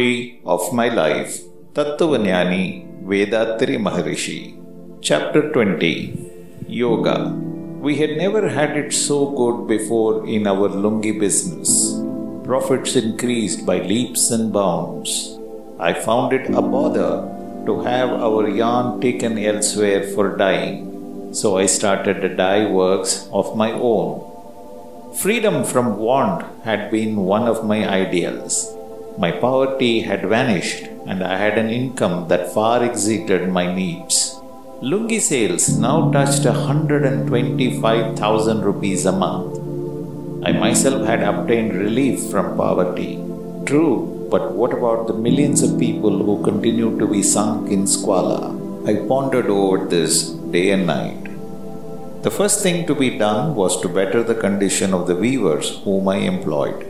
story of my life, Tattva Jnani Vedathiri Maharishi. Chapter 20, Yoga. We had never had it so good before in our lungi business. Profits increased by leaps and bounds. I found it a bother to have our yarn taken elsewhere for dyeing, so I started a dye works of my own. Freedom from want had been one of my ideals. My poverty had vanished and I had an income that far exceeded my needs. Lungi sales now touched 125,000 rupees a month. I myself had obtained relief from poverty. True, but what about the millions of people who continue to be sunk in squalor? I pondered over this day and night. The first thing to be done was to better the condition of the weavers whom I employed.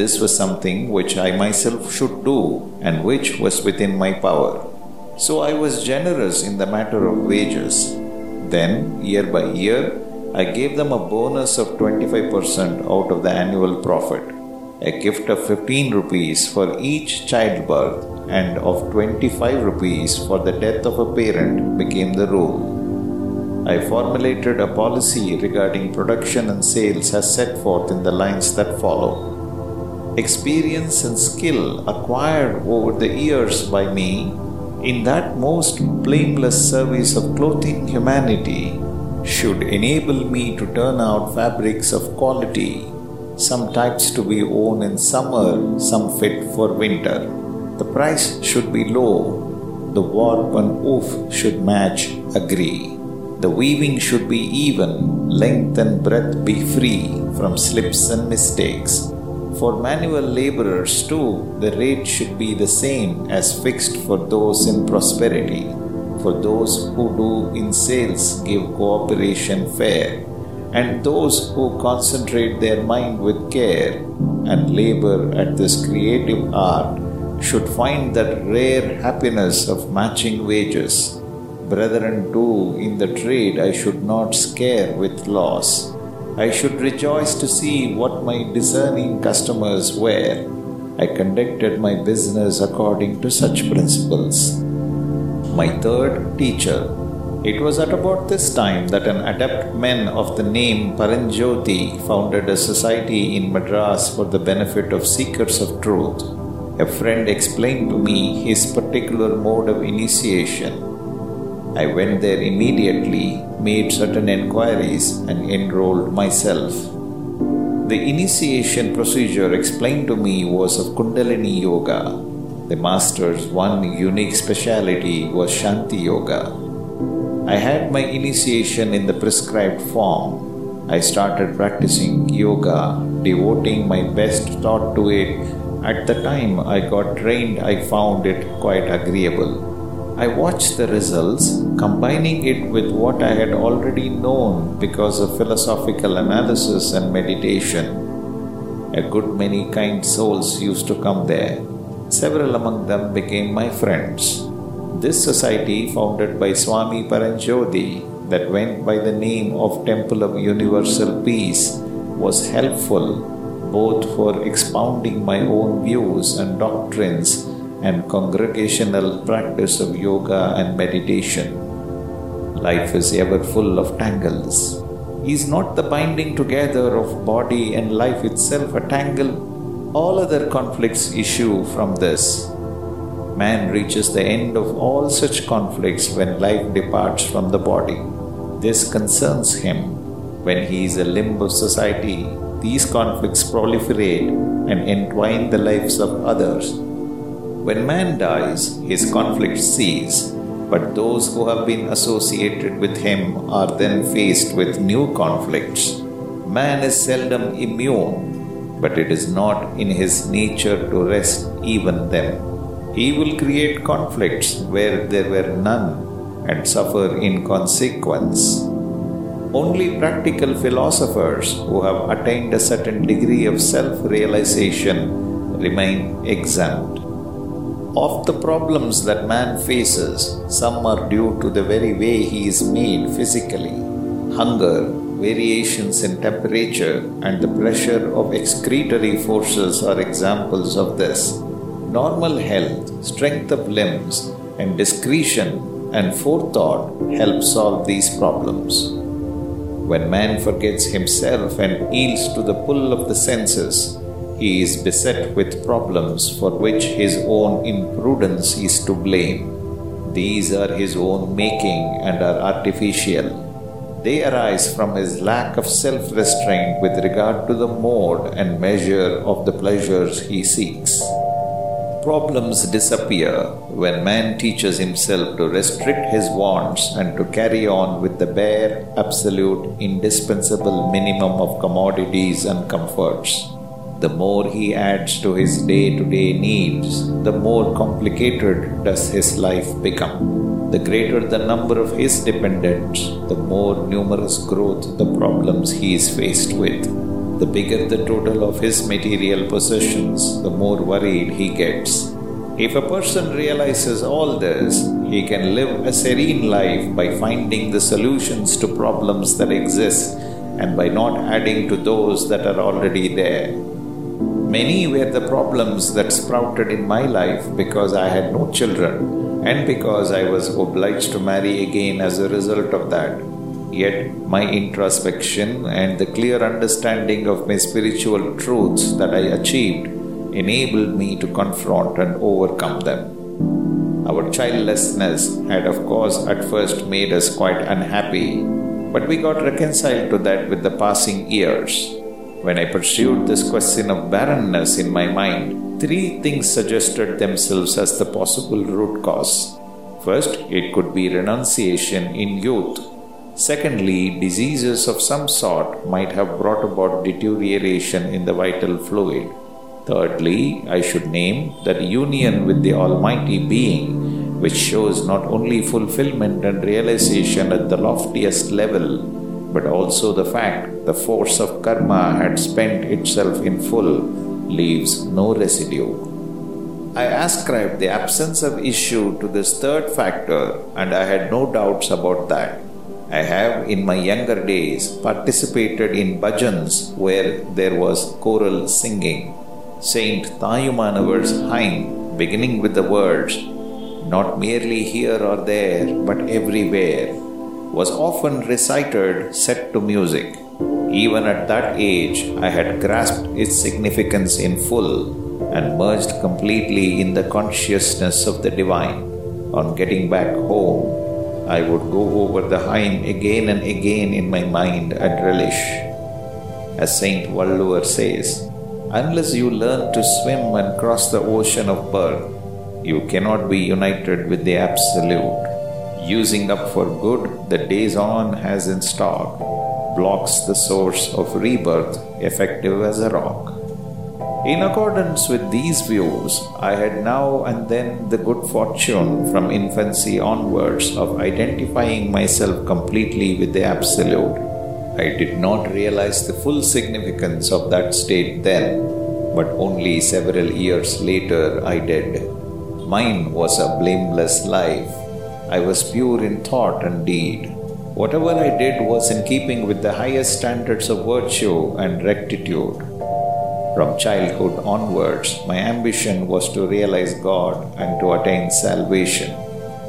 This was something which I myself should do and which was within my power. So I was generous in the matter of wages. Then, year by year, I gave them a bonus of 25% out of the annual profit, a gift of 15 rupees for each childbirth and of 25 rupees for the death of a parent became the rule. I formulated a policy regarding production and sales as set forth in the lines that follow. Experience and skill acquired over the years by me in that most blameless service of clothing humanity should enable me to turn out fabrics of quality, some types to be worn in summer, some fit for winter. The price should be low, the warp and woof should match, agree. The weaving should be even, length and breadth be free from slips and mistakes. For manual laborers too, the rate should be the same as fixed for those in prosperity. For those who do in sales give cooperation fair, and those who concentrate their mind with care and labor at this creative art should find that rare happiness of matching wages. Brethren too, in the trade I should not scare with loss. I should rejoice to see what my discerning customers were. I conducted my business according to such principles. My third teacher. It was at about this time that an adept man of the name Paranjothi founded a society in Madras for the benefit of seekers of truth. A friend explained to me his particular mode of initiation. I went there immediately, made certain enquiries and enrolled myself. The initiation procedure explained to me was of Kundalini yoga. The master's one unique speciality was Shanti yoga. I had my initiation in the prescribed form. I started practicing yoga, devoting my best thought to it. At the time I got trained, I found it quite agreeable. I watched the results, combining it with what I had already known because of philosophical analysis and meditation. A good many kind souls used to come there. Several among them became my friends. This society, founded by Swami Paranjothi, that went by the name of Temple of Universal Peace, was helpful both for expounding my own views and doctrines and congregational practice of yoga and meditation. Life is ever full of tangles. Is not the binding together of body and life itself a tangle? All other conflicts issue from this. Man reaches the end of all such conflicts when life departs from the body. This concerns him. When he is a limb of society, these conflicts proliferate and entwine the lives of others. When man dies, his conflicts cease, but those who have been associated with him are then faced with new conflicts. Man is seldom immune, but it is not in his nature to rest even them. He will create conflicts where there were none and suffer in consequence. Only practical philosophers who have attained a certain degree of self-realization remain exempt. Of the problems that man faces, some are due to the very way he is made physically. Hunger, variations in temperature, and the pressure of excretory forces are examples of this. normal health, strength of limbs, and discretion and forethought help solve these problems. When man forgets himself and yields to the pull of the senses, he is beset with problems for which his own imprudence is to blame. These are his own making and are artificial. They arise from his lack of self-restraint with regard to the mode and measure of the pleasures he seeks. Problems disappear when man teaches himself to restrict his wants and to carry on with the bare, absolute, indispensable minimum of commodities and comforts. The more he adds to his day-to-day needs, the more complicated does his life become. The greater the number of his dependents, the more numerous growth the problems he is faced with. The bigger the total of his material possessions, the more worried he gets. If a person realizes all this, he can live a serene life by finding the solutions to problems that exist and by not adding to those that are already there. Many were the problems that sprouted in my life because I had no children and because I was obliged to marry again as a result of that. Yet my introspection and the clear understanding of my spiritual truths that I achieved enabled me to confront and overcome them. Our childlessness had, of course, at first made us quite unhappy, but we got reconciled to that with the passing years. When I pursued this question of barrenness in my mind, three things suggested themselves as the possible root cause. First, it could be renunciation in youth. Secondly, diseases of some sort might have brought about deterioration in the vital fluid. Thirdly, I should name that union with the Almighty Being, which shows not only fulfillment and realization at the loftiest level, but also the fact the force of karma had spent itself in full, leaves no residue. I ascribed the absence of issue to this third factor, and I had no doubts about that. I have in my younger days participated in bhajans where there was choral singing. Saint Thayumanavar's hymn, beginning with the words, "Not merely here or there, but everywhere," was often recited set to music. Even at that age, I had grasped its significance in full and merged completely in the consciousness of the divine. On getting back home, I would go over the hymn again and again in my mind and relish. As Saint Valluvar says, "Unless you learn to swim and cross the ocean of birth, you cannot be united with the Absolute. Using up for good the days on has in stock, blocks the source of rebirth, effective as a rock." In accordance with these views, I had now and then the good fortune from infancy onwards of identifying myself completely with the Absolute. I did not realize the full significance of that state then, but only several years later I did. Mine was a blameless life. I was pure in thought and deed. Whatever I did was in keeping with the highest standards of virtue and rectitude. From childhood onwards, my ambition was to realize God and to attain salvation,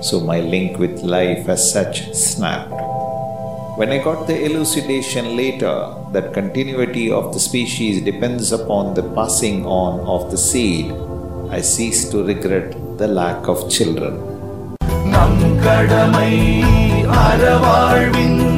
so my link with life as such snapped. When I got the elucidation later that continuity of the species depends upon the passing on of the seed, I ceased to regret the lack of children. நம் கடமை அறவாழ்வின்